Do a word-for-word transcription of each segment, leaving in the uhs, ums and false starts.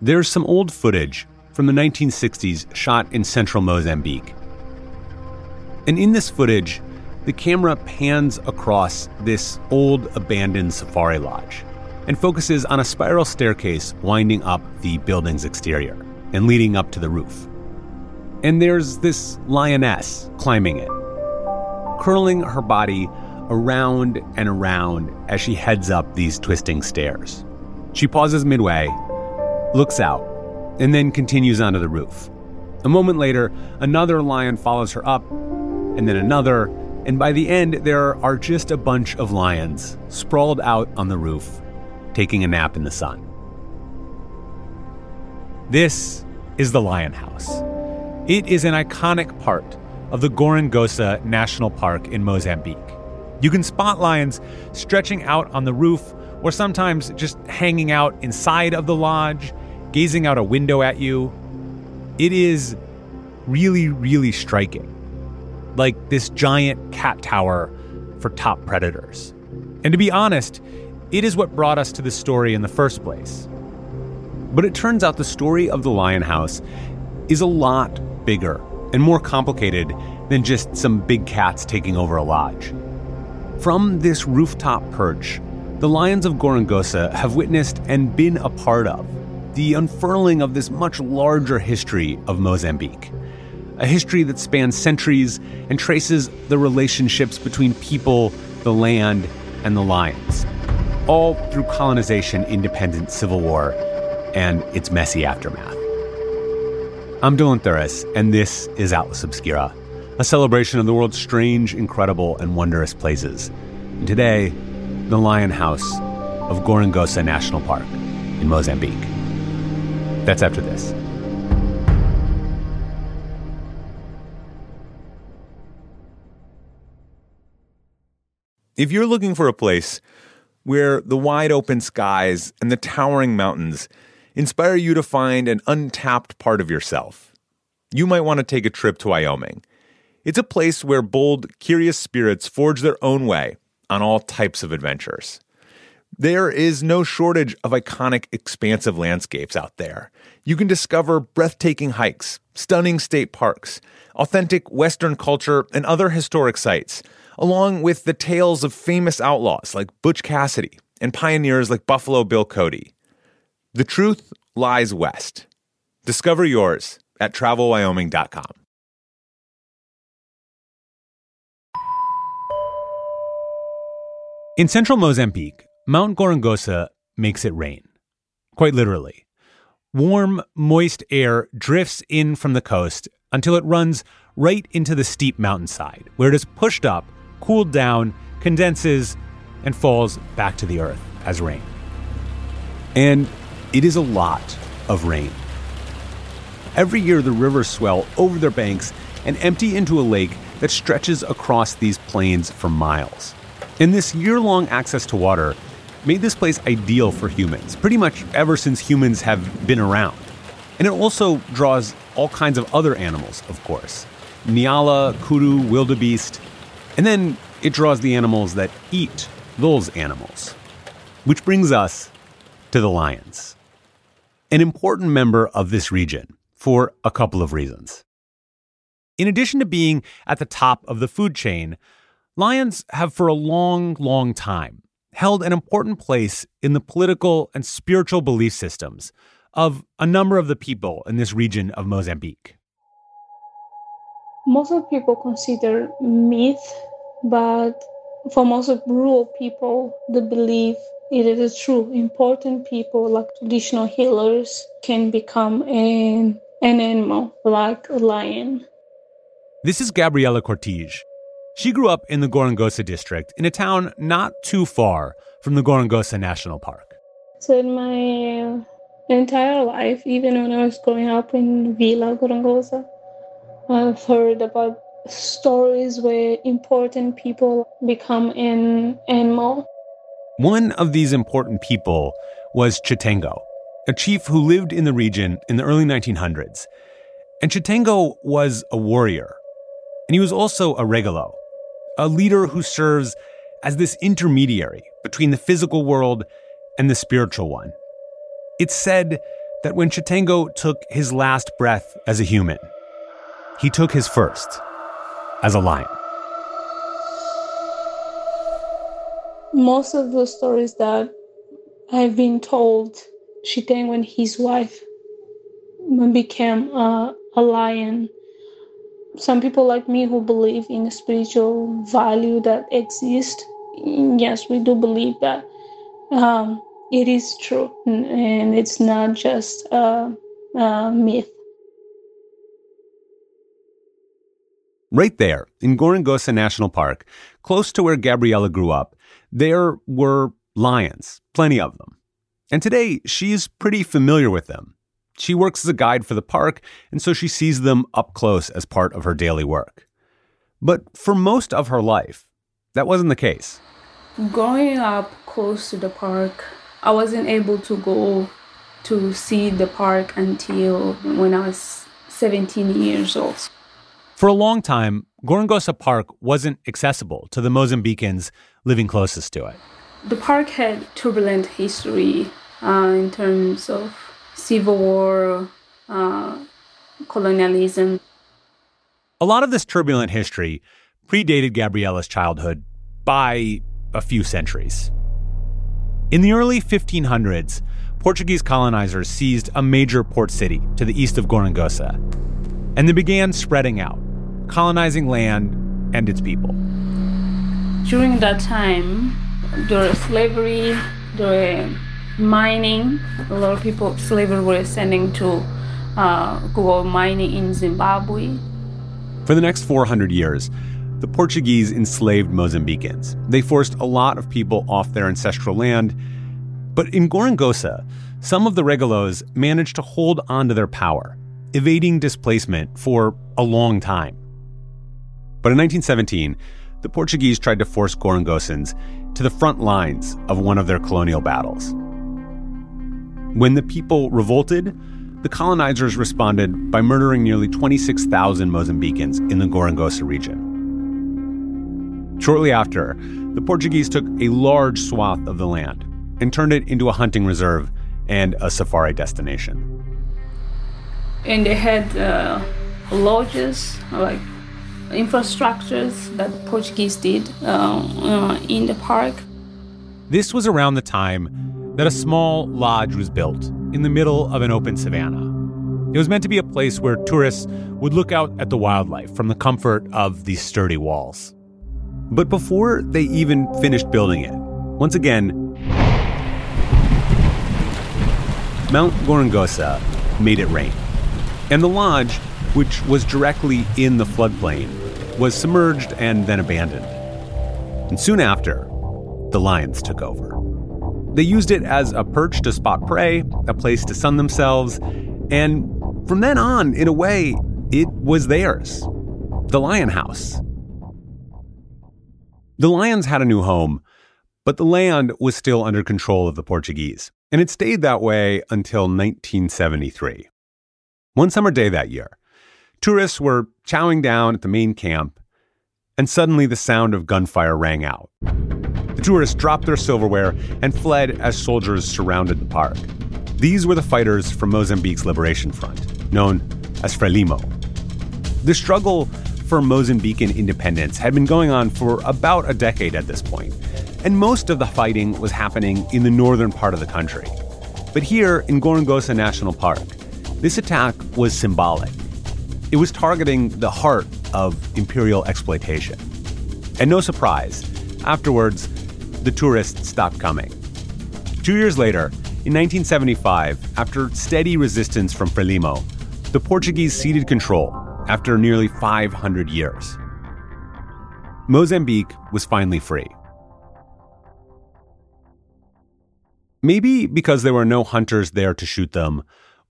there's some old footage from the nineteen sixties shot in central Mozambique. And in this footage, the camera pans across this old abandoned safari lodge and focuses on a spiral staircase winding up the building's exterior and leading up to the roof. And there's this lioness climbing it, curling her body around and around as she heads up these twisting stairs. She pauses midway, looks out, and then continues onto the roof. A moment later, another lion follows her up, and then another, and by the end, there are just a bunch of lions sprawled out on the roof, taking a nap in the sun. This is the Lion House. It is an iconic part of the Gorongosa National Park in Mozambique. You can spot lions stretching out on the roof or sometimes just hanging out inside of the lodge, gazing out a window at you. It is really, really striking. Like this giant cat tower for top predators. And to be honest, it is what brought us to this story in the first place. But it turns out the story of the Lion House is a lot bigger and more complicated than just some big cats taking over a lodge. From this rooftop perch, the lions of Gorongosa have witnessed and been a part of the unfurling of this much larger history of Mozambique, a history that spans centuries and traces the relationships between people, the land, and the lions, all through colonization, independent civil war, and its messy aftermath. I'm Dylan Thuris, and this is Atlas Obscura, a celebration of the world's strange, incredible, and wondrous places. And today, the Lion House of Gorongosa National Park in Mozambique. That's after this. If you're looking for a place where the wide open skies and the towering mountains inspire you to find an untapped part of yourself, you might want to take a trip to Wyoming. It's a place where bold, curious spirits forge their own way on all types of adventures. There is no shortage of iconic, expansive landscapes out there. You can discover breathtaking hikes, stunning state parks, authentic Western culture, and other historic sites, along with the tales of famous outlaws like Butch Cassidy and pioneers like Buffalo Bill Cody. The truth lies west. Discover yours at travel wyoming dot com. In central Mozambique, Mount Gorongosa makes it rain. Quite literally. Warm, moist air drifts in from the coast until it runs right into the steep mountainside, where it is pushed up, cooled down, condenses, and falls back to the earth as rain. And it is a lot of rain. Every year, the rivers swell over their banks and empty into a lake that stretches across these plains for miles. And this year-long access to water made this place ideal for humans, pretty much ever since humans have been around. And it also draws all kinds of other animals, of course. Nyala, kudu, wildebeest. And then it draws the animals that eat those animals. Which brings us to the lions. An important member of this region for a couple of reasons. In addition to being at the top of the food chain, lions have for a long, long time held an important place in the political and spiritual belief systems of a number of the people in this region of Mozambique. Most of people consider myth, but for most of rural people, the belief it is true. Important people like traditional healers can become an, an animal, like a lion. This is Gabriela Curtiz. She grew up in the Gorongosa district, in a town not too far from the Gorongosa National Park. So in my entire life, even when I was growing up in Villa Gorongosa, I've heard about stories where important people become an animal. One of these important people was Chitengo, a chief who lived in the region in the early nineteen hundreds. And Chitengo was a warrior, and he was also a regalo, a leader who serves as this intermediary between the physical world and the spiritual one. It's said that when Chitengo took his last breath as a human, he took his first as a lion. Most of the stories that I've been told, Chitengo and his wife became a, a lion. Some people like me who believe in the spiritual value that exists, yes, we do believe that um, it is true, and it's not just a, a myth. Right there, in Gorongosa National Park, close to where Gabriela grew up, there were lions, plenty of them. And today, she's pretty familiar with them. She works as a guide for the park, and so she sees them up close as part of her daily work. But for most of her life, that wasn't the case. Growing up close to the park, I wasn't able to go to see the park until when I was seventeen years old. For a long time, Gorongosa Park wasn't accessible to the Mozambicans living closest to it. The park had turbulent history uh, in terms of civil war, uh, colonialism. A lot of this turbulent history predated Gabriela's childhood by a few centuries. In the early fifteen hundreds, Portuguese colonizers seized a major port city to the east of Gorongosa, and they began spreading out, colonizing land and its people. During that time, there was slavery, there was mining. A lot of people, slavery were sending to uh, go mining in Zimbabwe. For the next four hundred years, the Portuguese enslaved Mozambicans. They forced a lot of people off their ancestral land. But in Gorongosa, some of the Regalos managed to hold on to their power, evading displacement for a long time. But in nineteen seventeen, the Portuguese tried to force Gorongosans to the front lines of one of their colonial battles. When the people revolted, the colonizers responded by murdering nearly twenty-six thousand Mozambicans in the Gorongosa region. Shortly after, the Portuguese took a large swath of the land and turned it into a hunting reserve and a safari destination. And they had uh, lodges, like infrastructures that the Portuguese did uh, uh, in the park. This was around the time that a small lodge was built in the middle of an open savanna. It was meant to be a place where tourists would look out at the wildlife from the comfort of these sturdy walls. But before they even finished building it, once again, Mount Gorongosa made it rain. And the lodge, which was directly in the floodplain, was submerged and then abandoned. And soon after, the lions took over. They used it as a perch to spot prey, a place to sun themselves, and from then on, in a way, it was theirs. The lion house. The lions had a new home, but the land was still under control of the Portuguese, and it stayed that way until nineteen seventy-three. One summer day that year, tourists were chowing down at the main camp, and suddenly the sound of gunfire rang out. The tourists dropped their silverware and fled as soldiers surrounded the park. These were the fighters from Mozambique's Liberation Front, known as Frelimo. The struggle for Mozambican independence had been going on for about a decade at this point, and most of the fighting was happening in the northern part of the country. But here in Gorongosa National Park, this attack was symbolic. It was targeting the heart of imperial exploitation. And no surprise, afterwards, the tourists stopped coming. Two years later, in nineteen seventy-five, after steady resistance from Frelimo, the Portuguese ceded control after nearly five hundred years. Mozambique was finally free. Maybe because there were no hunters there to shoot them,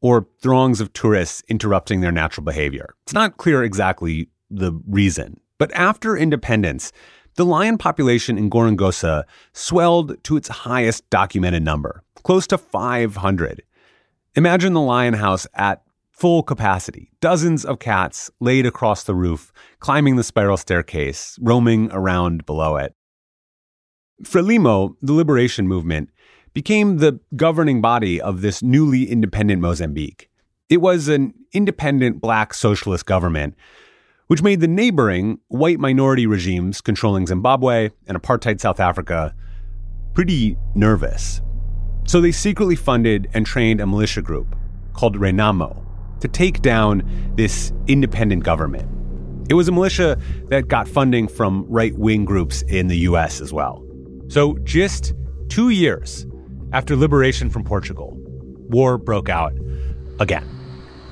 or throngs of tourists interrupting their natural behavior. It's not clear exactly the reason. But after independence, the lion population in Gorongosa swelled to its highest documented number, close to five hundred. Imagine the lion house at full capacity, dozens of cats laid across the roof, climbing the spiral staircase, roaming around below it. Frelimo, the liberation movement, became the governing body of this newly independent Mozambique. It was an independent black socialist government, which made the neighboring white minority regimes controlling Zimbabwe and apartheid South Africa pretty nervous. So they secretly funded and trained a militia group called RENAMO to take down this independent government. It was a militia that got funding from right-wing groups in the U S as well. So just two years after liberation from Portugal, war broke out again.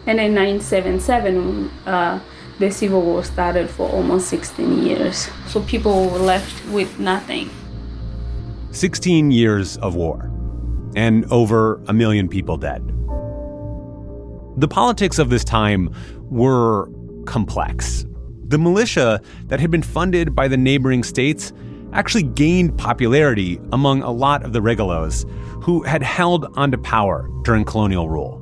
And in nineteen seventy-seven, uh, the Civil War started for almost sixteen years. So people were left with nothing. sixteen years of war and over a million people dead. The politics of this time were complex. The militia that had been funded by the neighboring states actually gained popularity among a lot of the Regalos who had held onto power during colonial rule.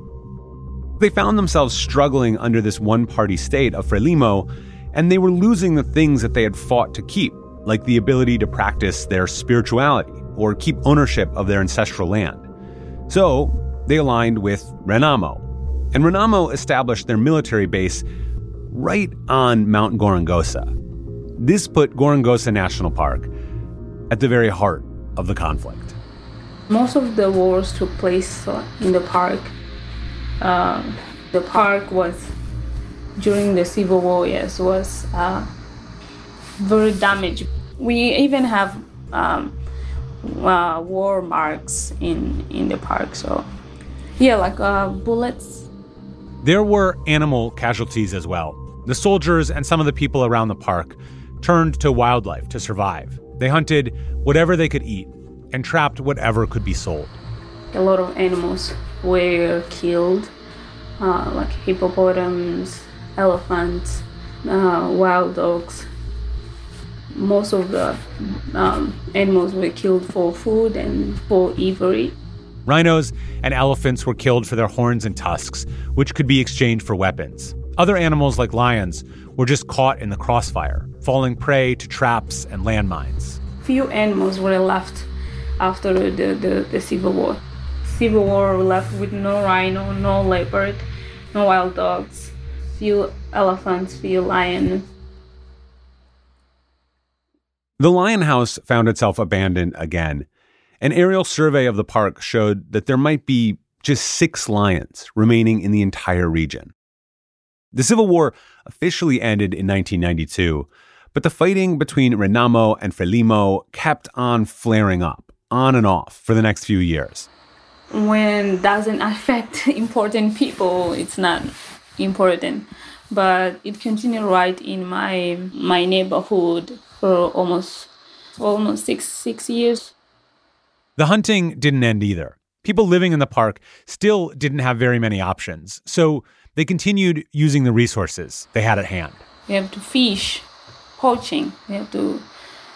They found themselves struggling under this one-party state of Frelimo, and they were losing the things that they had fought to keep, like the ability to practice their spirituality or keep ownership of their ancestral land. So they aligned with RENAMO, and RENAMO established their military base right on Mount Gorongosa. This put Gorongosa National Park at the very heart of the conflict. Most of the wars took place in the park. Uh, the park was, during the Civil War years, was uh, very damaged. We even have um, uh, war marks in, in the park, so yeah, like uh, bullets. There were animal casualties as well. The soldiers and some of the people around the park turned to wildlife to survive. They hunted whatever they could eat and trapped whatever could be sold. A lot of animals were killed, uh, like hippopotamus, elephants, uh, wild dogs. Most of the um, animals were killed for food and for ivory. Rhinos and elephants were killed for their horns and tusks, which could be exchanged for weapons. Other animals, like lions, were just caught in the crossfire, falling prey to traps and landmines. Few animals were left after the, the, the Civil War. Civil War left with no rhino, no leopard, no wild dogs, few elephants, few lions. The Lion House found itself abandoned again. An aerial survey of the park showed that there might be just six lions remaining in the entire region. The Civil War officially ended in nineteen ninety-two, but the fighting between RENAMO and Frelimo kept on flaring up, on and off, for the next few years. When it doesn't affect important people, it's not important. But it continued right in my my neighborhood for almost almost six six years. The hunting didn't end either. People living in the park still didn't have very many options, so they continued using the resources they had at hand. We have to fish, poaching. We have to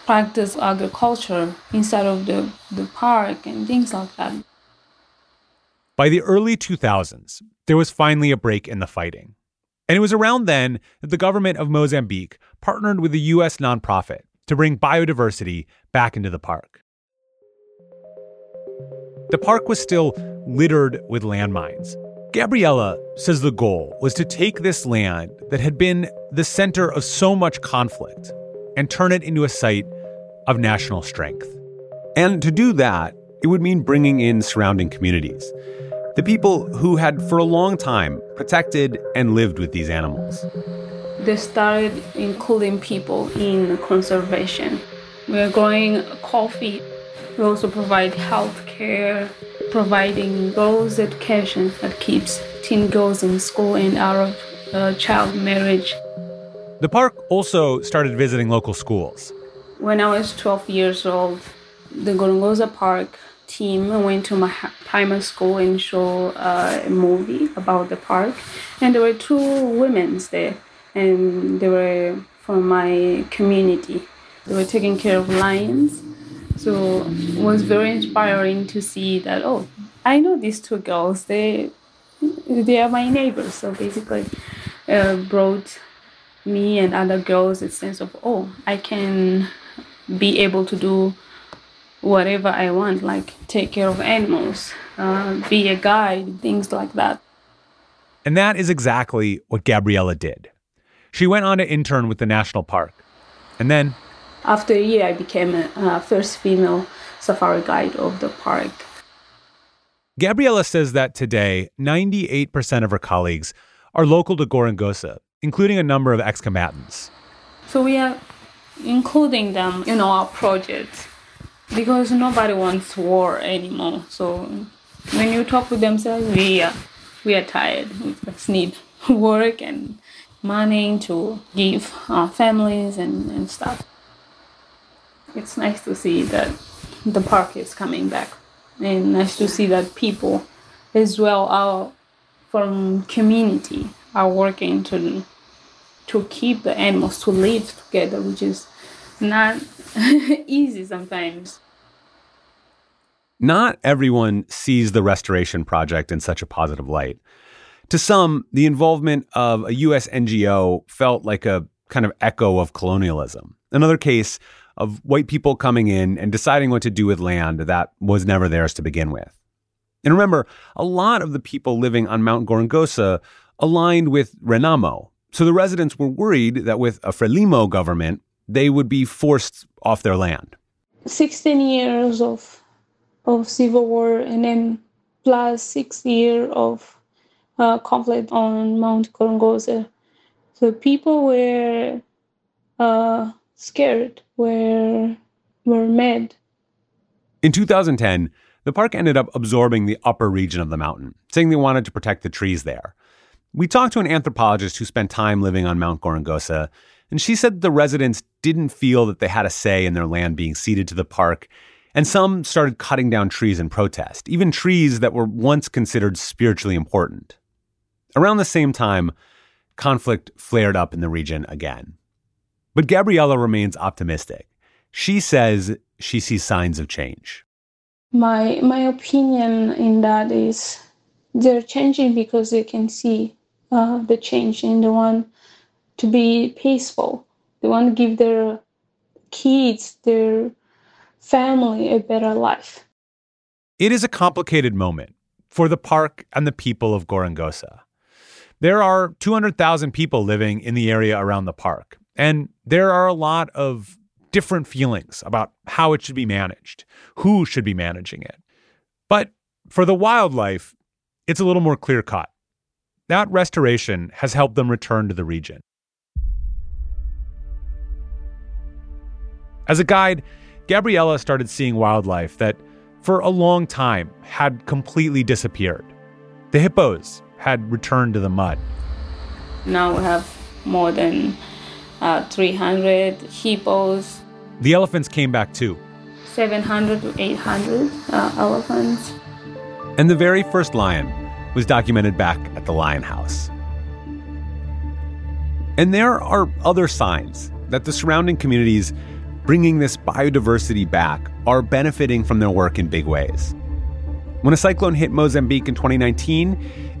practice agriculture inside of the, the park and things like that. By the early two thousands, there was finally a break in the fighting. And it was around then that the government of Mozambique partnered with a U S nonprofit to bring biodiversity back into the park. The park was still littered with landmines. Gabriela says the goal was to take this land that had been the center of so much conflict and turn it into a site of national strength. And to do that, it would mean bringing in surrounding communities, the people who had for a long time protected and lived with these animals. They started including people in conservation. We're growing coffee. We also provide health care, providing girls education that keeps teen girls in school and out of uh, child marriage. The park also started visiting local schools. When I was twelve years old, the Gorongosa Park team went to my primary school and showed uh, a movie about the park. And there were two women there, and they were from my community. They were taking care of lions. So it was very inspiring to see that, oh, I know these two girls, they they are my neighbors. So basically uh, brought me and other girls a sense of, oh, I can be able to do whatever I want, like take care of animals, uh, be a guide, things like that. And that is exactly what Gabriela did. She went on to intern with the national park. And then... after a year, I became a uh, first female safari guide of the park. Gabriela says that today, ninety-eight percent of her colleagues are local to Gorongosa, including a number of ex-combatants. So we are including them in our project because nobody wants war anymore. So when you talk with them, say, we are, we are tired. We just need work and money to give our families and, and stuff. It's nice to see that the park is coming back, and nice to see that people as well are from community are working to to keep the animals to live together, which is not easy sometimes. Not everyone sees the restoration project in such a positive light. To some, the involvement of a U S N G O felt like a kind of echo of colonialism. Another case of white people coming in and deciding what to do with land that was never theirs to begin with. And remember, a lot of the people living on Mount Gorongosa aligned with RENAMO, so the residents were worried that with a Frelimo government, they would be forced off their land. sixteen years of of civil war, and then plus six years of uh, conflict on Mount Gorongosa. So people were uh, scared, were, were mad. In two thousand ten, the park ended up absorbing the upper region of the mountain, saying they wanted to protect the trees there. We talked to an anthropologist who spent time living on Mount Gorongosa, and she said the residents didn't feel that they had a say in their land being ceded to the park, and some started cutting down trees in protest, even trees that were once considered spiritually important. Around the same time, conflict flared up in the region again. But Gabriela remains optimistic. She says she sees signs of change. My my opinion in that is they're changing because they can see uh, the change, and they want to be peaceful. They want to give their kids, their family a better life. It is a complicated moment for the park and the people of Gorongosa. There are two hundred thousand people living in the area around the park. And there are a lot of different feelings about how it should be managed, who should be managing it. But for the wildlife, it's a little more clear-cut. That restoration has helped them return to the region. As a guide, Gabriela started seeing wildlife that for a long time had completely disappeared. The hippos had returned to the mud. Now we have more than Uh, three hundred hippos. The elephants came back too. seven hundred to eight hundred uh, elephants. And the very first lion was documented back at the lion house. And there are other signs that the surrounding communities bringing this biodiversity back are benefiting from their work in big ways. When a cyclone hit Mozambique in twenty nineteen,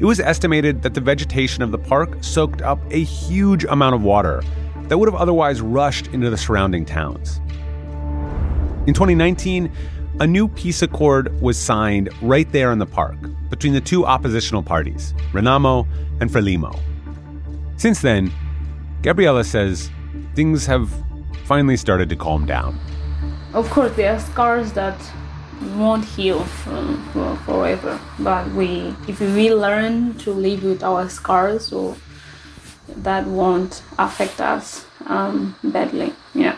it was estimated that the vegetation of the park soaked up a huge amount of water that would have otherwise rushed into the surrounding towns. In twenty nineteen, a new peace accord was signed right there in the park between the two oppositional parties, RENAMO and Frelimo. Since then, Gabriela says things have finally started to calm down. Of course, there are scars that won't heal for, for forever, but we, if we learn to live with our scars, or that won't affect us um, badly. Yeah.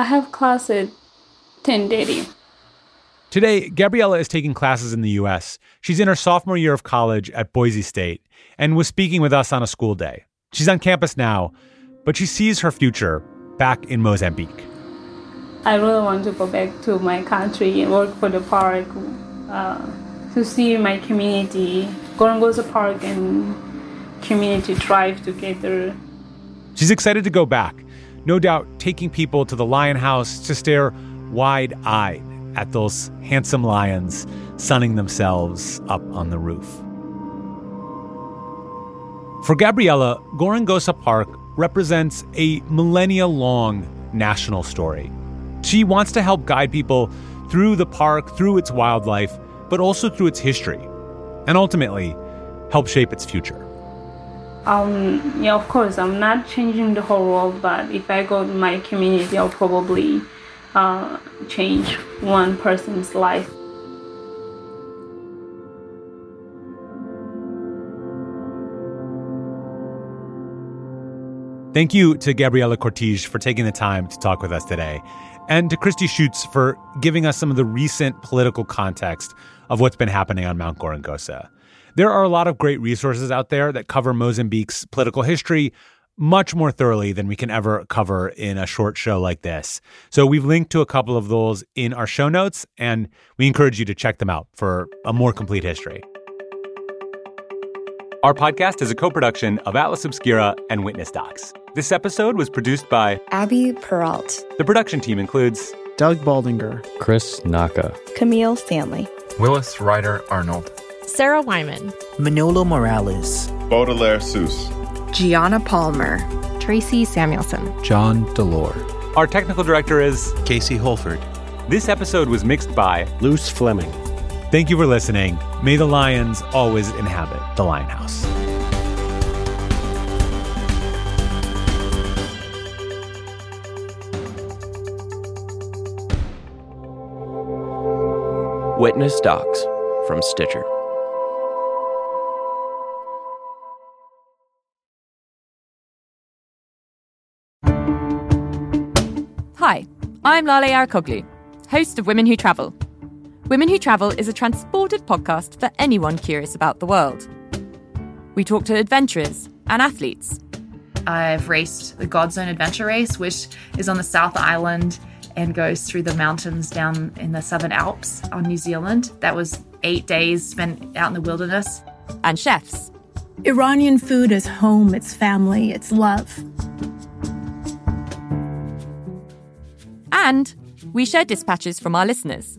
I have class at ten thirty. Today, Gabriela is taking classes in the U S. She's in her sophomore year of college at Boise State and was speaking with us on a school day. She's on campus now, but she sees her future back in Mozambique. I really want to go back to my country and work for the park, uh, to see my community, Gorongosa Park and community thrive together. She's excited to go back, no doubt taking people to the lion house to stare wide-eyed at those handsome lions sunning themselves up on the roof. For Gabriela, Gorongosa Park represents a millennia-long national story. She wants to help guide people through the park, through its wildlife, but also through its history, and ultimately help shape its future. Um, yeah, of course, I'm not changing the whole world, but if I go to my community, I'll probably uh, change one person's life. Thank you to Gabriela Curtiz for taking the time to talk with us today, and to Christy Schuetze for giving us some of the recent political context of what's been happening on Mount Gorongosa. There are a lot of great resources out there that cover Mozambique's political history much more thoroughly than we can ever cover in a short show like this. So we've linked to a couple of those in our show notes, and we encourage you to check them out for a more complete history. Our podcast is a co-production of Atlas Obscura and Witness Docs. This episode was produced by Abby Peralta. The production team includes Doug Baldinger, Chris Naka, Camille Stanley, Willis Ryder Arnold, Sarah Wyman, Manolo Morales, Baudelaire Seuss, Gianna Palmer, Tracy Samuelson, John Delore. Our technical director is Casey Holford. This episode was mixed by Luce Fleming. Thank you for listening. May the lions always inhabit the lion house. Witness Docs from Stitcher. Hi, I'm Lale Arakoglu, host of Women Who Travel. Women Who Travel is a transported podcast for anyone curious about the world. We talk to adventurers and athletes. I've raced the God's Own Adventure Race, which is on the South Island and goes through the mountains down in the Southern Alps on New Zealand. That was eight days spent out in the wilderness. And chefs. Iranian food is home, it's family, it's love. And we share dispatches from our listeners.